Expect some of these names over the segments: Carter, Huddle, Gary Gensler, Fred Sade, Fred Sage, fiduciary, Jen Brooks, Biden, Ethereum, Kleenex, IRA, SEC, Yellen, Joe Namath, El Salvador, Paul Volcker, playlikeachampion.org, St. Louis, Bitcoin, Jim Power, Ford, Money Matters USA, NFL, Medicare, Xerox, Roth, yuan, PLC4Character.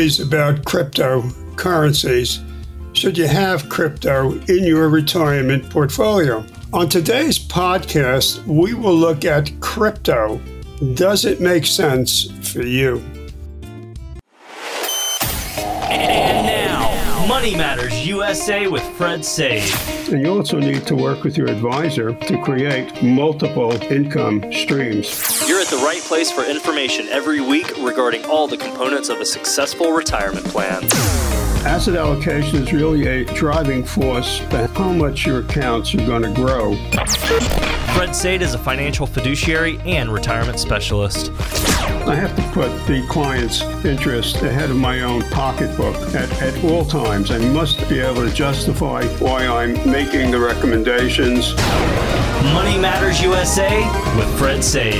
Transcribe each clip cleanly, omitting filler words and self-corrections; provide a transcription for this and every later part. worries about cryptocurrencies should you have crypto in your retirement portfolio. On today's podcast, we will look at crypto. Does it make sense for you? And now, Money Matters USA with Fred Sage. And you also need to work with your advisor to create multiple income streams. You're at the right place for information every week regarding all the components of a successful retirement plan. Asset allocation is really a driving force to how much your accounts are going to grow. Fred Sade is a financial fiduciary and retirement specialist. I have to put the client's interest ahead of my own pocketbook at all times. I must be able to justify why I'm making the recommendations. Money Matters USA with Fred Sade.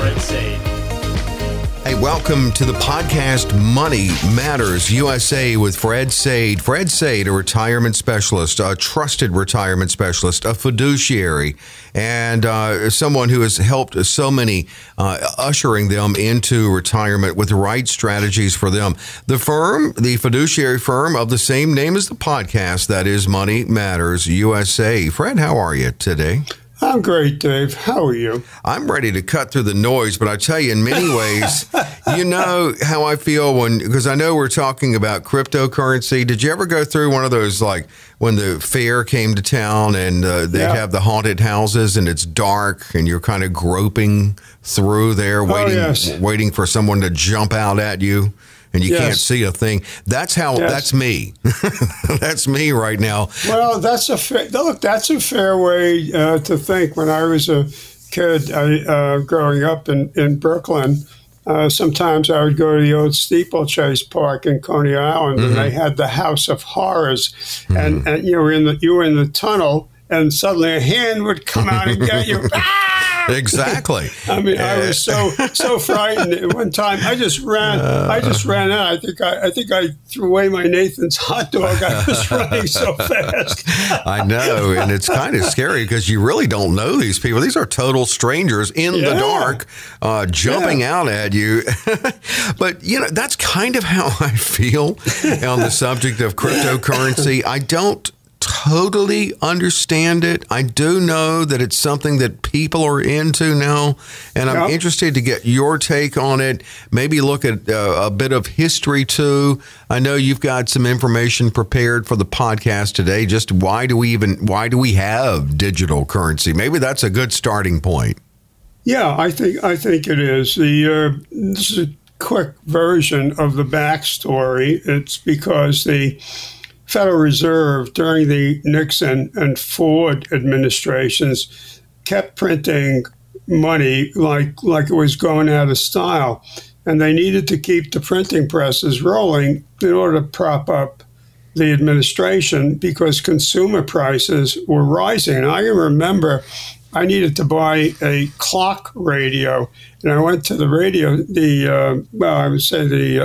Hey, welcome to the podcast Money Matters USA with Fred Sade. Fred Sade, a retirement specialist, a trusted retirement specialist, a fiduciary, and someone who has helped so many, ushering them into retirement with the right strategies for them. The firm, the fiduciary firm of the same name as the podcast, that is Money Matters USA. Fred, how are you today? I'm great, Dave. How are you? I'm ready to cut through the noise, but I tell you, in many ways, you know how I feel because I know we're talking about cryptocurrency. Did you ever go through one of those, like when the fair came to town and they'd have the haunted houses and it's dark and you're kind of groping through there, waiting for someone to jump out at you? And you can't see a thing. That's me. That's me right now. Well, that's a fair way to think. When I was a kid, growing up in Brooklyn, sometimes I would go to the old Steeplechase Park in Coney Island, and they had the House of Horrors, and you were in the tunnel, and suddenly a hand would come out and get you. Exactly. I mean, I was so frightened. At one time, I just ran out. I think I threw away my Nathan's hot dog. I was running so fast. I know, and it's kind of scary because you really don't know these people. These are total strangers in the dark, jumping out at you. But that's kind of how I feel on the subject of cryptocurrency. I don't totally understand it. I do know that it's something that people are into now, and I'm interested to get your take on it. Maybe look at a bit of history too. I know you've got some information prepared for the podcast today. Just why do we have digital currency? Maybe that's a good starting point. Yeah, I think it is. This is a quick version of the backstory. It's because the Federal Reserve during the Nixon and Ford administrations kept printing money like it was going out of style. And they needed to keep the printing presses rolling in order to prop up the administration because consumer prices were rising. And I remember I needed to buy a clock radio. And I went to the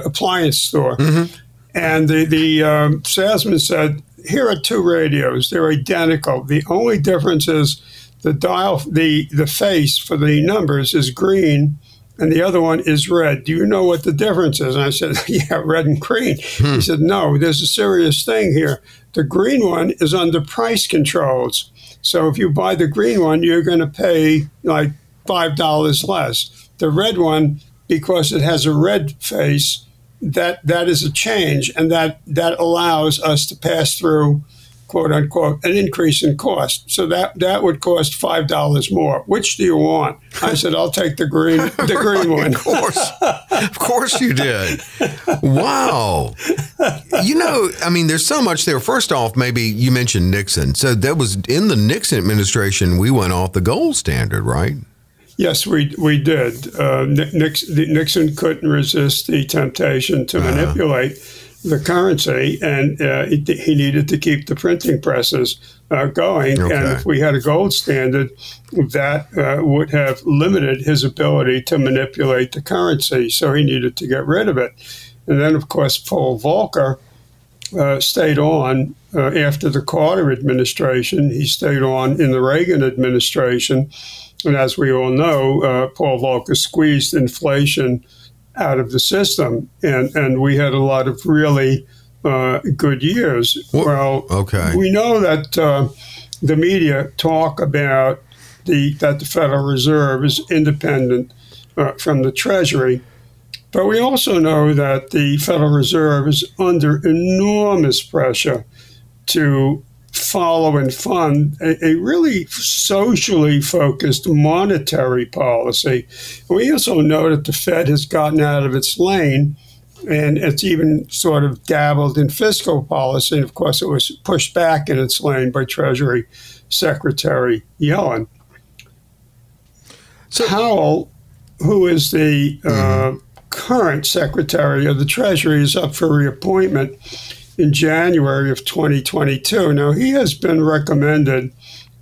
appliance store. Mm-hmm. And the salesman said, "Here are two radios. They're identical. The only difference is the dial, the face for the numbers is green, and the other one is red. Do you know what the difference is?" And I said, "Yeah, red and green." He said, "No, there's a serious thing here. The green one is under price controls. So if you buy the green one, you're going to pay like $5 less. The red one, because it has a red face, that is a change, and that allows us to pass through, quote unquote, an increase in cost. So that would cost $5 more. Which do you want?" I said, "I'll take the green one." Of course you did. Wow. I mean, there's so much there. First off, maybe you mentioned Nixon. So that was in the Nixon administration. We went off the gold standard, right? Yes, we did. Nixon couldn't resist the temptation to manipulate the currency, and he needed to keep the printing presses going. Okay. And if we had a gold standard, that would have limited his ability to manipulate the currency, so he needed to get rid of it. And then, of course, Paul Volcker stayed on after the Carter administration. He stayed on in the Reagan administration. And as we all know, Paul Volcker squeezed inflation out of the system. And we had a lot of really good years. Well, okay. We know that the media talk about that the Federal Reserve is independent from the Treasury. But we also know that the Federal Reserve is under enormous pressure to follow and fund a really socially focused monetary policy. We also know that the Fed has gotten out of its lane, and it's even sort of dabbled in fiscal policy. And of course, it was pushed back in its lane by Treasury Secretary Yellen. So Powell, who is the current Secretary of the Treasury, is up for reappointment in January of 2022. Now, he has been recommended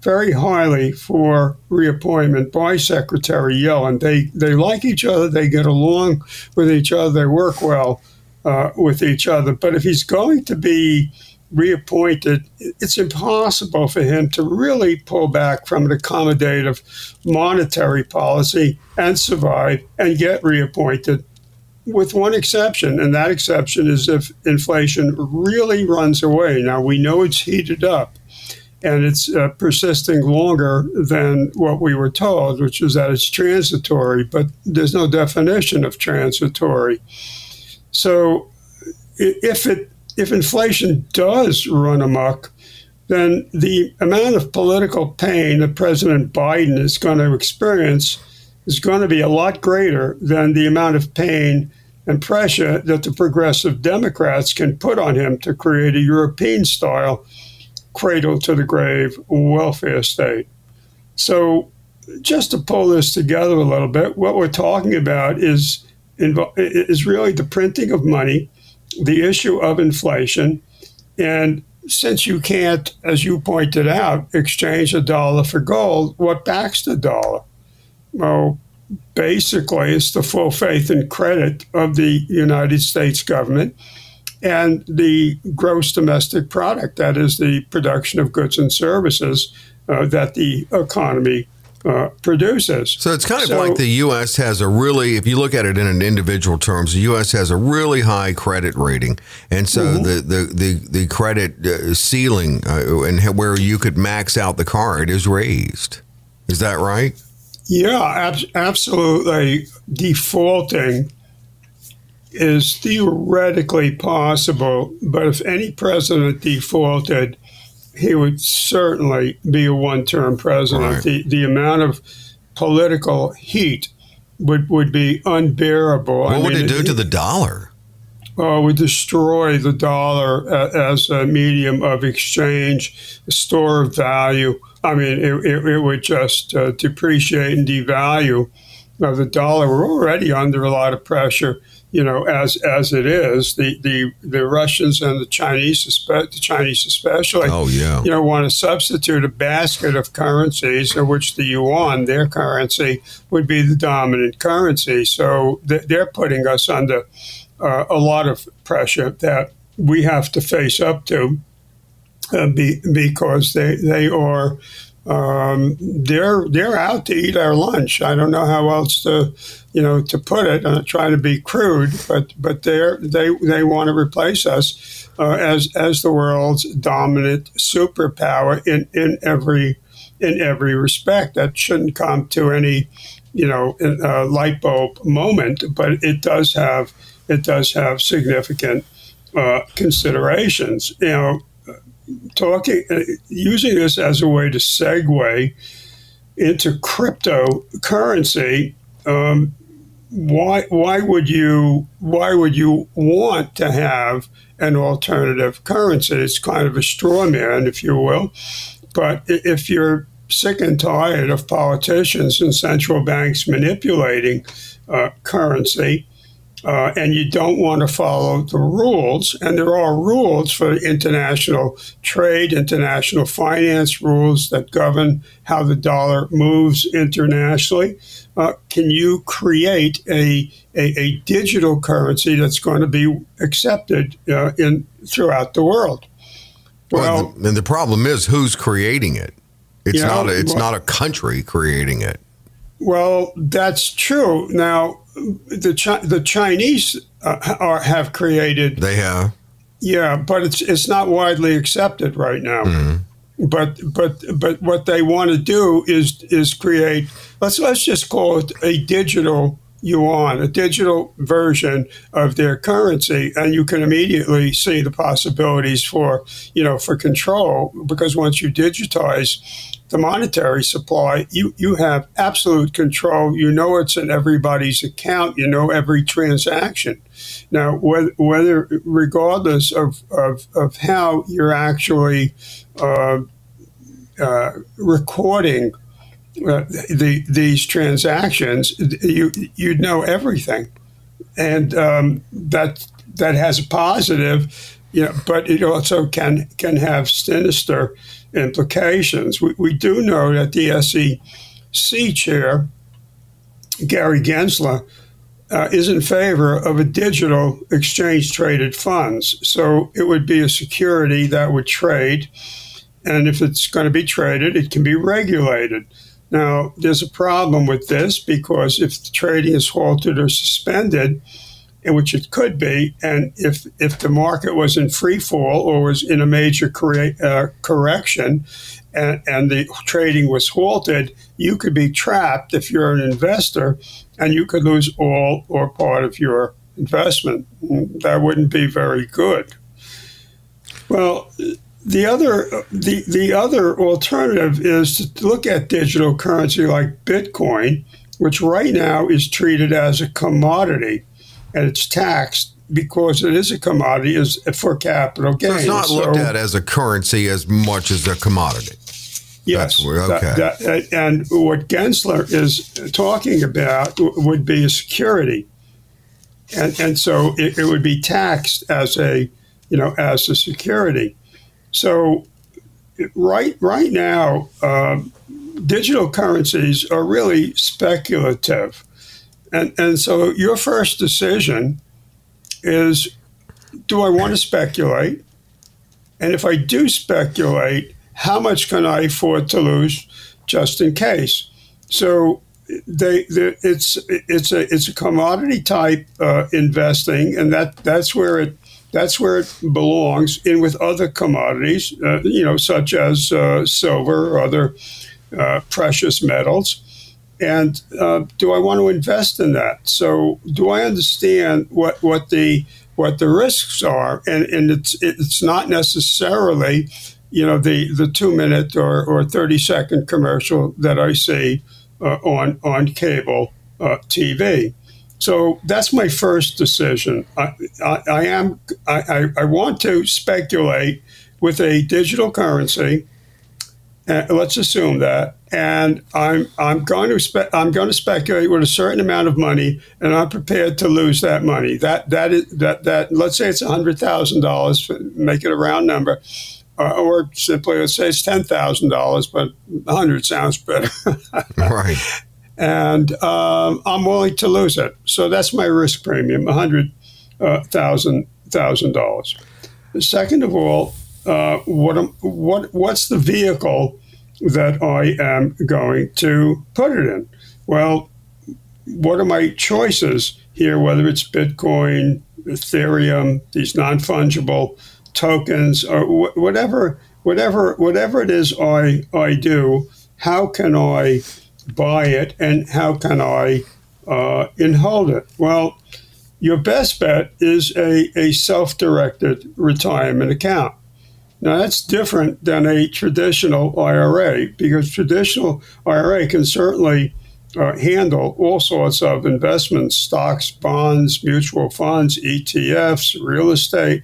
very highly for reappointment by Secretary Yellen. They like each other. They get along with each other. They work well with each other. But if he's going to be reappointed, it's impossible for him to really pull back from an accommodative monetary policy and survive and get reappointed, with one exception, and that exception is if inflation really runs away. Now, we know it's heated up, and it's persisting longer than what we were told, which is that it's transitory, but there's no definition of transitory. So if inflation does run amok, then the amount of political pain that President Biden is going to experience is going to be a lot greater than the amount of pain and pressure that the progressive Democrats can put on him to create a European-style cradle-to-the-grave welfare state. So just to pull this together a little bit, what we're talking about is really the printing of money, the issue of inflation, and since you can't, as you pointed out, exchange a dollar for gold, what backs the dollar? Well, basically, it's the full faith and credit of the United States government and the gross domestic product, that is the production of goods and services that the economy produces. So it's kind of like the U.S. has a really, if you look at it in an individual terms, the U.S. has a really high credit rating. And so the credit ceiling and where you could max out the card is raised. Is that right? Yeah, absolutely. Defaulting is theoretically possible, but if any president defaulted, he would certainly be a one-term president. Right. The amount of political heat would be unbearable. What would it do to the dollar? Well, we destroy the dollar as a medium of exchange, a store of value. I mean, it would just depreciate and devalue the dollar. We're already under a lot of pressure, you know, as it is. The Russians and the Chinese especially, you know, want to substitute a basket of currencies, in which the yuan, their currency, would be the dominant currency. So they're putting us under a lot of pressure that we have to face up to. Because they are they're out to eat our lunch. I don't know how else to put it. I'm trying to be crude, but they want to replace us as the world's dominant superpower in every respect. That shouldn't come to any light bulb moment, but it does have significant considerations. Using this as a way to segue into cryptocurrency, why would you want to have an alternative currency? It's kind of a straw man, if you will. But if you're sick and tired of politicians and central banks manipulating currency, and you don't want to follow the rules, and there are rules for international trade, international finance rules that govern how the dollar moves internationally. Can you create a digital currency that's going to be accepted throughout the world? Well, and the problem is who's creating it. It's not a country creating it. Well, that's true. Now, the Chinese have created. They have. Yeah, but it's not widely accepted right now. Mm-hmm. But what they want to do is create, let's just call it a digital yuan, a digital version of their currency, and you can immediately see the possibilities for, you know, for control, because once you digitize the monetary supply, you have absolute control. You know it's in everybody's account. You know every transaction. Now, whether regardless of how you're actually recording these transactions, you'd know everything, and that has a positive, you know, but it also can have sinister implications. We do know that the SEC chair, Gary Gensler, is in favor of a digital exchange-traded funds. So it would be a security that would trade, and if it's going to be traded, it can be regulated. Now, there's a problem with this, because if the trading is halted or suspended, which it could be, and if the market was in free fall or was in a major correction and the trading was halted, you could be trapped if you're an investor, and you could lose all or part of your investment. That wouldn't be very good. Well, the other alternative is to look at digital currency like Bitcoin, which right now is treated as a commodity. And it's taxed because it is a commodity is for capital gain. So it's not looked at as a currency as much as a commodity. Yes. That's where, okay. And what Gensler is talking about would be a security. And so it would be taxed as a security. So right now, digital currencies are really speculative. And so your first decision is, do I want to speculate? And if I do speculate, how much can I afford to lose just in case? So it's a commodity type investing, and that's where it belongs in with other commodities, such as silver or other precious metals. And do I want to invest in that? So do I understand what the risks are? And it's not necessarily, the 2-minute or 30-second commercial that I see on cable TV. So that's my first decision. I want to speculate with a digital currency. Let's assume that, and I'm going to speculate with a certain amount of money, and I'm prepared to lose that money. That let's say it's $100,000, make it a round number, or simply let's say it's $10,000, but 100 sounds better. Right. And I'm willing to lose it, so that's my risk premium: $100,000. Second of all, what's the vehicle that I am going to put it in? Well, what are my choices here, whether it's Bitcoin, Ethereum, these non-fungible tokens, or whatever it is I do, how can I buy it, and how can I hold it? Well, your best bet is a self-directed retirement account. Now, that's different than a traditional IRA, because traditional IRA can certainly handle all sorts of investments: stocks, bonds, mutual funds, ETFs, real estate.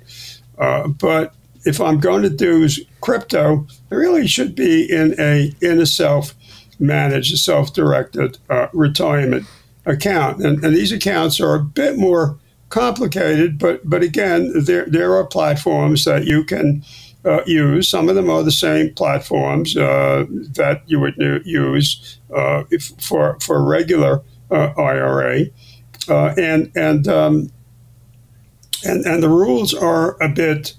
But if I'm going to do crypto, it really should be in a self-managed, self-directed retirement account. And these accounts are a bit more complicated, but again, there are platforms that you can use. Some of them are the same platforms that you would use for regular IRA, and the rules are a bit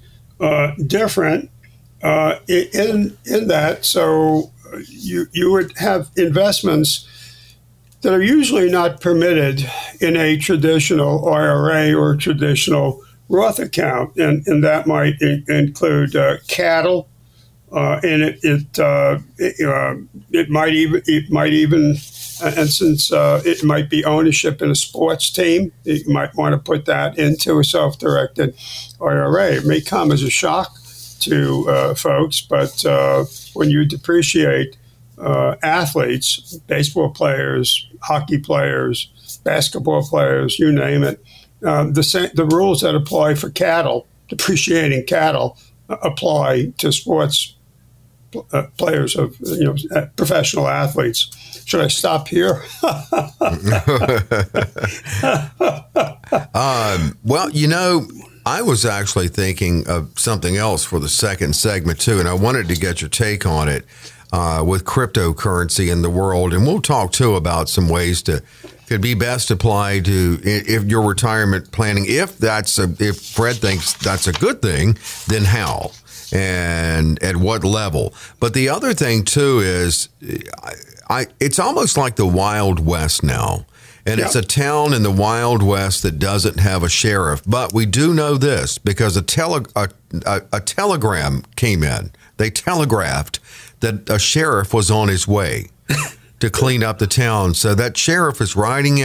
different in that. So you would have investments that are usually not permitted in a traditional IRA or traditional Roth account. And that might include cattle, and it might even, and since it might be ownership in a sports team, you might want to put that into a self-directed IRA. It may come as a shock to folks, but when you depreciate athletes, baseball players, hockey players, basketball players, you name it, the rules that apply for cattle, depreciating cattle, apply to sports players of professional athletes. Should I stop here? Well, I was actually thinking of something else for the second segment too, and I wanted to get your take on it with cryptocurrency in the world. And we'll talk too about some ways to could be best applied to if your retirement planning. If Fred thinks that's a good thing, then how? And at what level? But the other thing too is, it's almost like the Wild West now. And It's a town in the Wild West that doesn't have a sheriff. But we do know this because a telegram came in. They telegraphed that a sheriff was on his way to clean up the town. So that sheriff is riding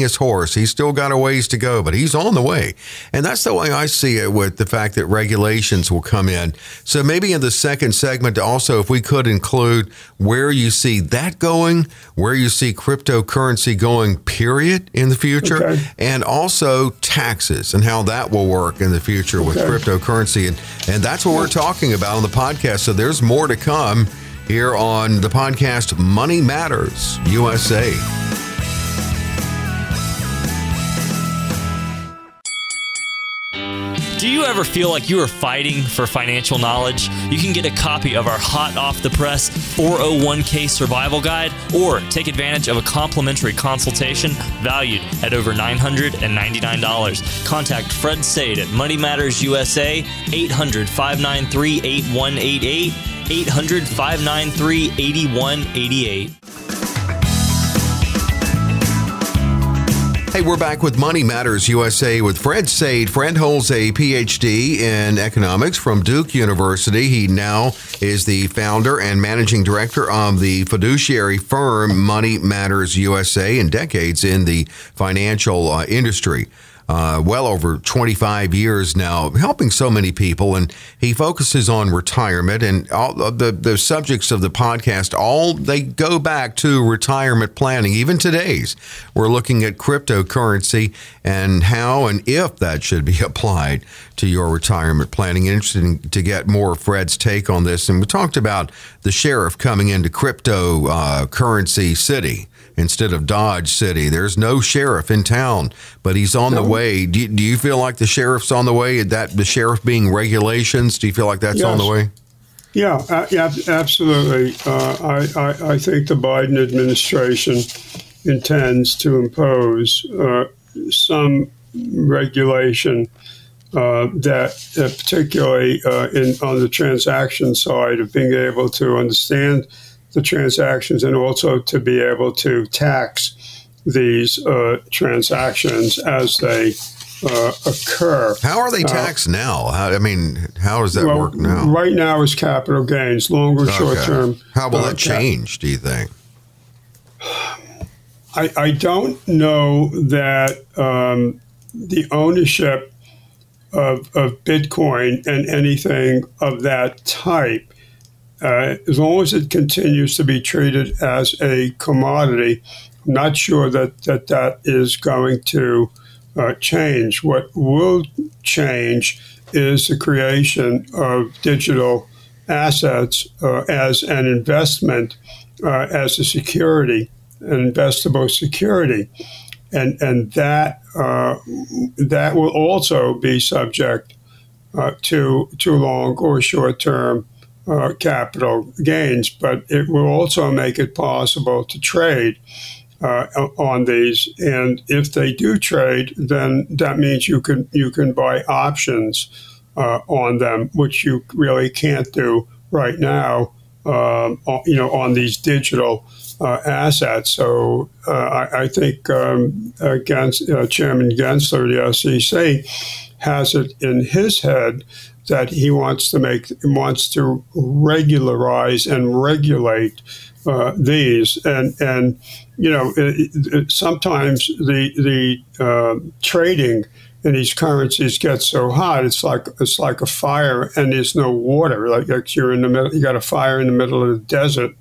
his horse. He's still got a ways to go, but he's on the way. And that's the way I see it with the fact that regulations will come in. So maybe in the second segment also, if we could include where you see that going, where you see cryptocurrency going, period, in the future, okay, and also taxes and how that will work in the future with cryptocurrency. And that's what we're talking about on the podcast. So there's more to come here on the podcast, Money Matters USA. Do you ever feel like you are fighting for financial knowledge? You can get a copy of our hot off the press 401k survival guide or take advantage of a complimentary consultation valued at over $999. Contact Fred Sade at Money Matters USA, 800-593-8188, 800-593-8188. Hey, we're back with Money Matters USA with Fred Sade. Fred holds a Ph.D. in economics from Duke University. He now is the founder and managing director of the fiduciary firm Money Matters USA and decades in the financial industry. Well over 25 years now, helping so many people. And he focuses on retirement and all the subjects of the podcast, all they go back to retirement planning. Even today's, we're looking at cryptocurrency and how and if that should be applied to your retirement planning. Interesting to get more of Fred's take on this. And we talked about the sheriff coming into cryptocurrency city. Instead of Dodge City, there's no sheriff in town, but he's on the way. Do you feel like the sheriff's on the way? That the sheriff being regulations, do you feel like that's on the way? Yeah, absolutely. I think the Biden administration intends to impose some regulation that particularly on the transaction side of being able to understand the transactions and also to be able to tax these transactions as they occur. How are they taxed now? How does that work now? Right now is capital gains, long or short term. How will that change, do you think? I don't know that the ownership of Bitcoin and anything of that type, as long as it continues to be treated as a commodity, I'm not sure that is going to change. What will change is the creation of digital assets as an investment, as a security, an investable security. And that will also be subject to long or short-term capital gains, but it will also make it possible to trade on these. And if they do trade, then that means you can buy options on them, which you really can't do right now. On these digital assets. So I think Chairman Gensler, the SEC, has it in his head that he wants to regularize and regulate these, and you know sometimes the trading in these currencies gets so hot it's like a fire and there's no water, like you're in the middle, you got a fire in the middle of the desert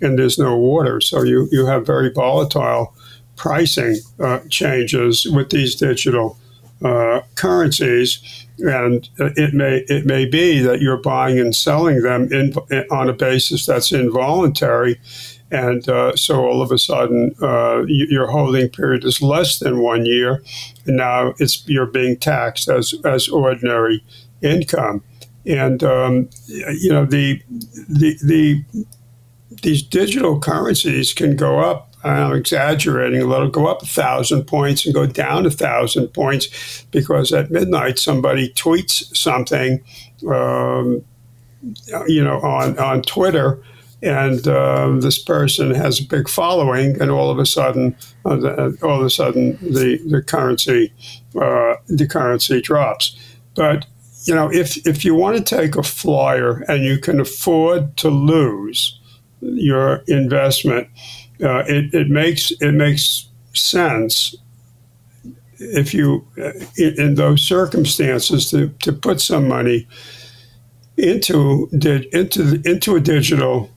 and there's no water, so you have very volatile pricing changes with these digital currencies, and it may be that you're buying and selling them on a basis that's involuntary, and so all of a sudden your holding period is less than 1 year, and now you're being taxed as ordinary income, and you know these digital currencies can go up. I'm exaggerating a little, go up 1,000 points and go down 1,000 points because at midnight somebody tweets something, you know, on Twitter, and this person has a big following, and all of a sudden, the currency drops. But you know, if you want to take a flyer and you can afford to lose your investment, it makes sense if you in those circumstances to put some money into a digital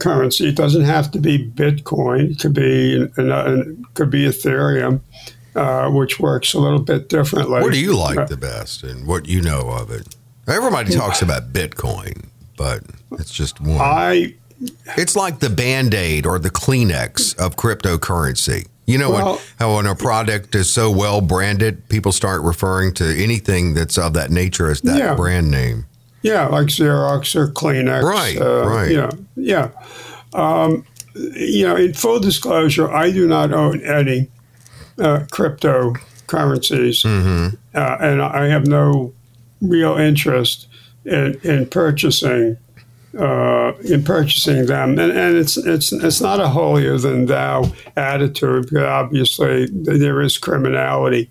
currency. It doesn't have to be Bitcoin. It could be Ethereum, which works a little bit differently. What do you like the best, and what you know of it? Everybody talks about Bitcoin, but it's just one. It's like the Band-Aid or the Kleenex of cryptocurrency. You know, when a product is so well branded, people start referring to anything that's of that nature as that brand name. Yeah, like Xerox or Kleenex. Right, right. You know, in full disclosure, I do not own any cryptocurrencies, and I have no real interest in purchasing them, and it's not a holier than thou attitude, because obviously there is criminality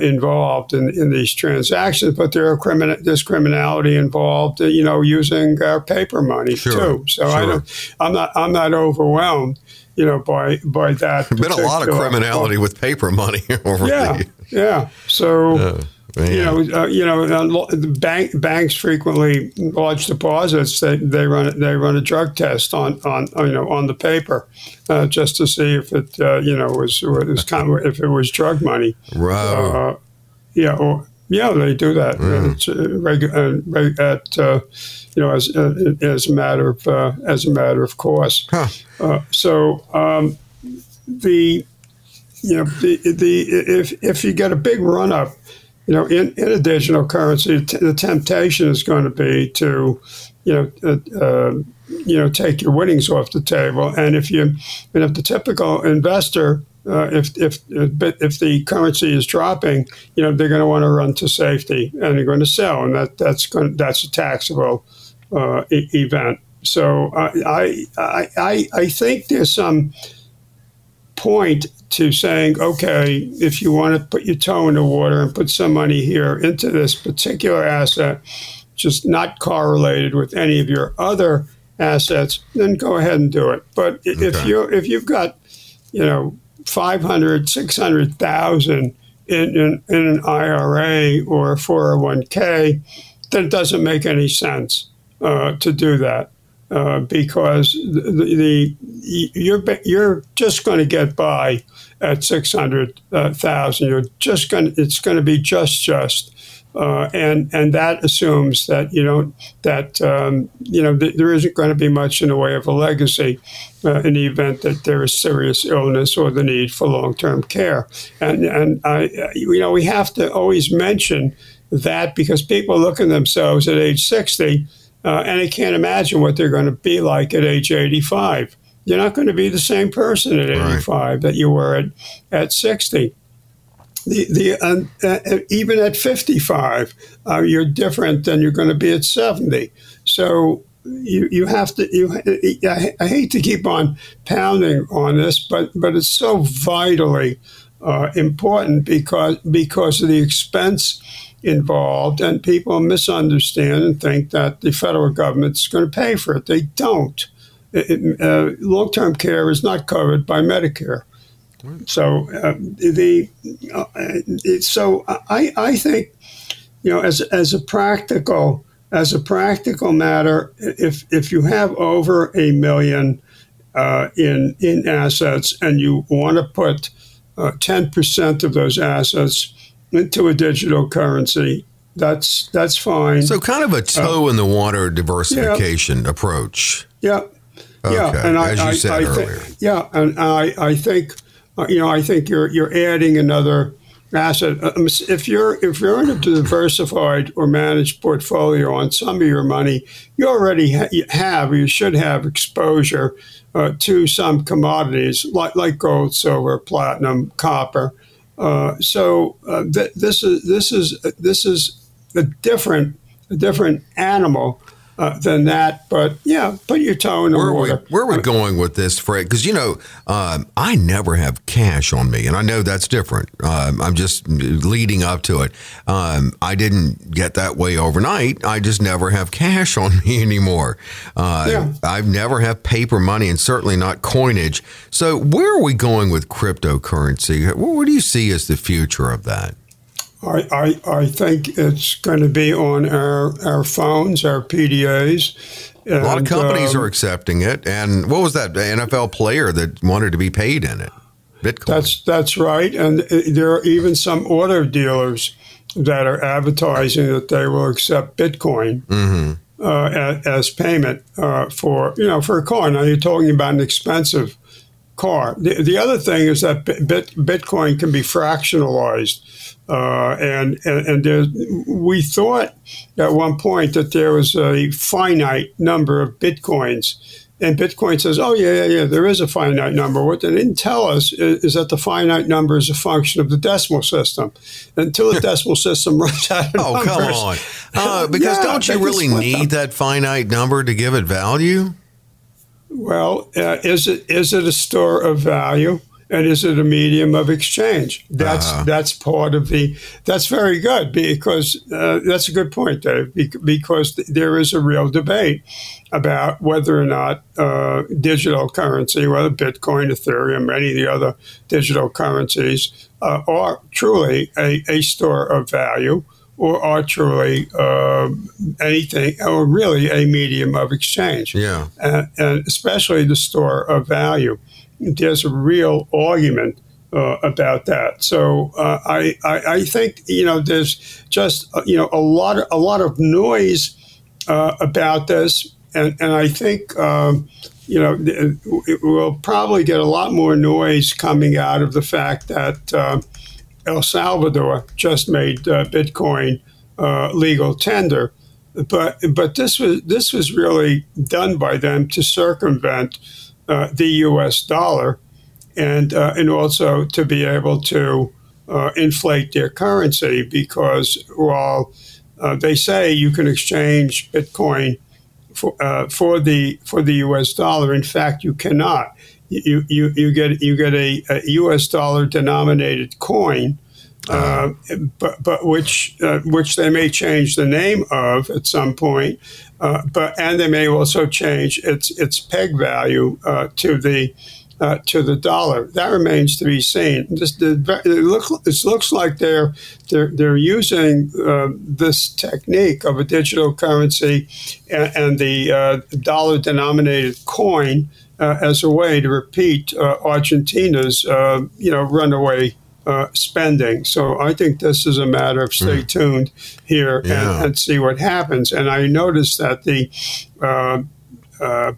involved in these transactions, but there's criminality involved, you know, using our paper money too. So I'm not overwhelmed, you know, by that. There's been a lot of criminality with paper money over the years. Yeah. So. The banks frequently lodge deposits. They run a drug test on the paper, just to see if it if it was drug money. Right. They do that as a matter of course. Huh. If you get a big run up, you know, in a digital currency, the temptation is going to be to, take your winnings off the table. And if the typical investor, if the currency is dropping, you know, they're going to want to run to safety and they're going to sell, and that's a taxable event. So I think there's some point to saying, okay, if you want to put your toe in the water and put some money here into this particular asset, just not correlated with any of your other assets, then go ahead and do it. But if you've got, you know, $500,000, $600,000 in an IRA or a 401k, then it doesn't make any sense to do that. Because you're just going to get by at 600,000. It's going to be just, and that assumes that there isn't going to be much in the way of a legacy in the event that there is serious illness or the need for long-term care. And I, you know, we have to always mention that because people look at themselves at age 60. And I can't imagine what they're going to be like at age 85. You're not going to be the same person at 85 that you were at 60. Even at 55, you're different than you're going to be at 70. So you have to. I hate to keep on pounding on this, but it's so vitally important because of the expense involved, and people misunderstand and think that the federal government's going to pay for it. They don't. Long-term care is not covered by Medicare. So I think, you know, as a practical matter, if you have over $1 million in assets and you want to put 10% of those assets into a digital currency, that's fine. So kind of a toe in the water diversification approach. Yeah. Okay. Yeah, and as you said earlier. I think. I think you're adding another asset. If you're in a diversified or managed portfolio on some of your money, you already should have exposure to some commodities like gold, silver, platinum, copper. So this is a different animal than that, but yeah, put your toe in the water. Where are we going with this, Fred? Because, I never have cash on me, and I know that's different. I'm just leading up to it. I didn't get that way overnight. I just never have cash on me anymore. I've never have paper money and certainly not coinage. So where are we going with cryptocurrency? What do you see as the future of that? I think it's going to be on our phones, our PDAs. And a lot of companies are accepting it. And what was that NFL player that wanted to be paid in it? Bitcoin. That's right. And there are even some auto dealers that are advertising that they will accept Bitcoin as payment for a car. Now you're talking about an expensive car. The other thing is that Bitcoin can be fractionalized. And we thought at one point that there was a finite number of Bitcoins. And Bitcoin says, oh, yeah, there is a finite number. What they didn't tell us is that the finite number is a function of the decimal system. Until the decimal system runs out of numbers. Oh, come on. Because don't you really need that finite number to give it value? Well, is it a store of value? And is it a medium of exchange? That's part of the. That's very good because that's a good point, Dave. Because there is a real debate about whether or not digital currency, whether Bitcoin, Ethereum, any of the other digital currencies, are truly a store of value, or are truly anything, or really a medium of exchange. Yeah, and especially the store of value. There's a real argument about that. So I think there's just a lot of noise about this, and I think we'll probably get a lot more noise coming out of the fact that El Salvador just made Bitcoin legal tender, but this was really done by them to circumvent the U.S. dollar, and also to be able to inflate their currency, because while they say you can exchange Bitcoin for the U.S. dollar, in fact you cannot. You get a U.S. dollar denominated coin, but which they may change the name of at some point. But they may also change its peg value to the dollar. That remains to be seen. It looks like they're using this technique of a digital currency and the dollar-denominated coin as a way to repeat Argentina's runaway spending. So I think this is a matter of stay tuned here and see what happens. And I noticed that the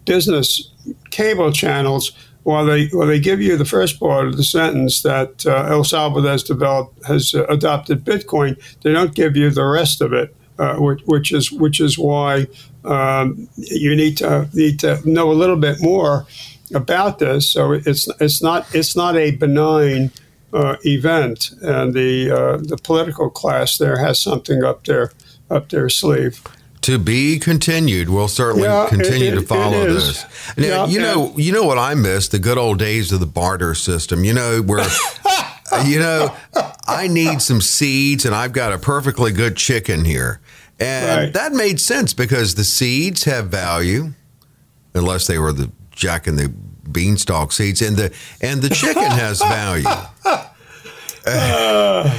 business cable channels, while they give you the first part of the sentence that El Salvador has adopted Bitcoin, they don't give you the rest of it, which is why you need to know a little bit more about this. So it's not a benign event, and the political class there has something up their sleeve. To be continued. We'll certainly continue to follow this. Now, you know what I miss? The good old days of the barter system. You know, where, you know, I need some seeds and I've got a perfectly good chicken here. And that made sense because the seeds have value, unless they were the Jack and the Beanstalk seeds, and the chicken has value. But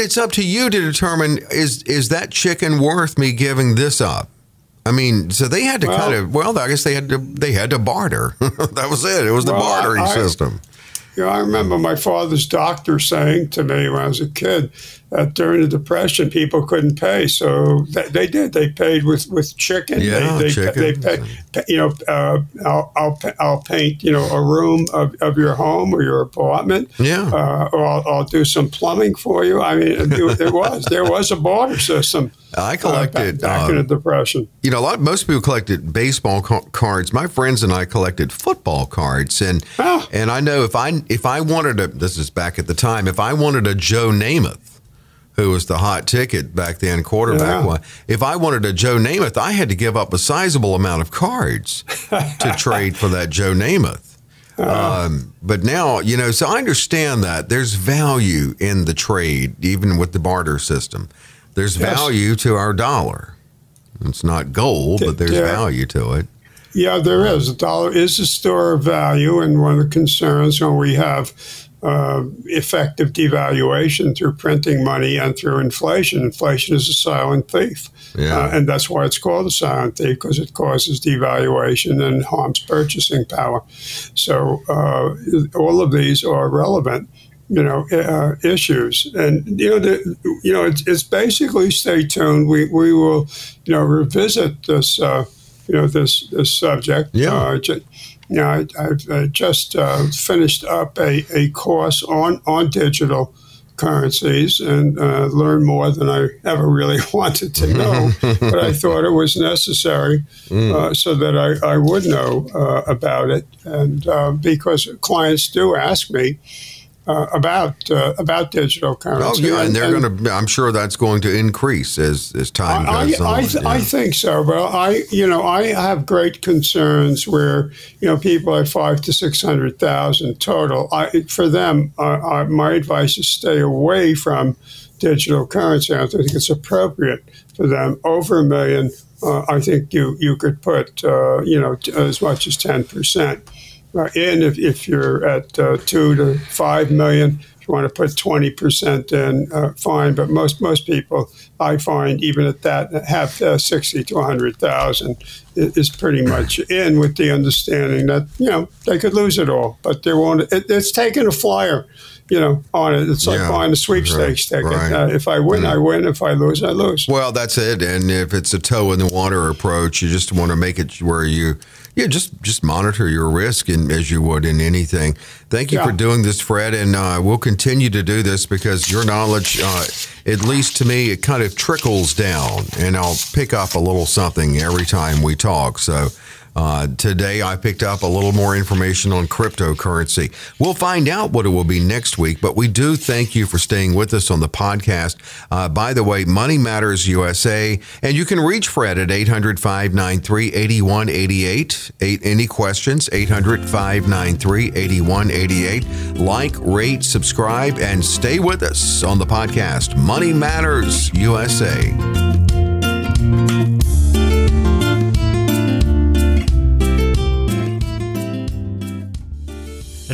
it's up to you to determine is that chicken worth me giving this up? I mean, so they had to I guess they had to barter. That was it. It was the bartering system. You know, I remember my father's doctor saying to me when I was a kid that during the Depression, people couldn't pay. So they did. They paid with chicken. Yeah, chicken. They paid, you know, I'll paint, you know, a room of your home or your apartment. Yeah. Or I'll do some plumbing for you. I mean, there was a barter system. I collected back in the Depression. You know, most people collected baseball cards. My friends and I collected football cards, and I know if I wanted a, this is back at the time, if I wanted a Joe Namath, who was the hot ticket back then, quarterback one. If I wanted a Joe Namath, I had to give up a sizable amount of cards to trade for that Joe Namath. But now, you know, so I understand that there's value in the trade, even with the barter system. There's value to our dollar. It's not gold, but there's value to it. Yeah, there is. The dollar is a store of value, and one of the concerns when we have effective devaluation through printing money and through inflation. Inflation is a silent thief, and that's why it's called a silent thief, because it causes devaluation and harms purchasing power. So all of these are relevant, you know, issues. And, you know, it's basically stay tuned. We will, you know, revisit this, you know, this subject. Yeah. You know, I just finished up a course on digital currencies and learned more than I ever really wanted to know, but I thought it was necessary so that I would know about it. And because clients do ask me, about digital currency. Oh, yeah, and they're going to. I'm sure that's going to increase as time goes on. I think so, but I have great concerns where you know people have 500,000 to 600,000 total. For them, my advice is stay away from digital currency. I don't think it's appropriate for them. Over $1 million, I think you could put you know as much as 10%. And if you're at 2 to 5 million, if you want to put 20% in, fine. But most people, I find, even at that, have 60 to 100,000 is pretty much in, with the understanding that you know they could lose it all, but they won't. It's taking a flyer, you know, on it. It's like buying a sweepstakes ticket. Right. If I win, I win. If I lose, I lose. Well, that's it. And if it's a toe in the water approach, you just want to make it where you. Yeah, just monitor your risk as you would in anything. Thank you for doing this, Fred, and we'll continue to do this because your knowledge, at least to me, it kind of trickles down, and I'll pick up a little something every time we talk. So today I picked up a little more information on cryptocurrency. We'll find out what it will be next week, but we do thank you for staying with us on the podcast. By the way, Money Matters USA, and you can reach Fred at 800-593-8188. Any questions, 800-593-8188. Like, rate, subscribe, and stay with us on the podcast, Money Matters USA.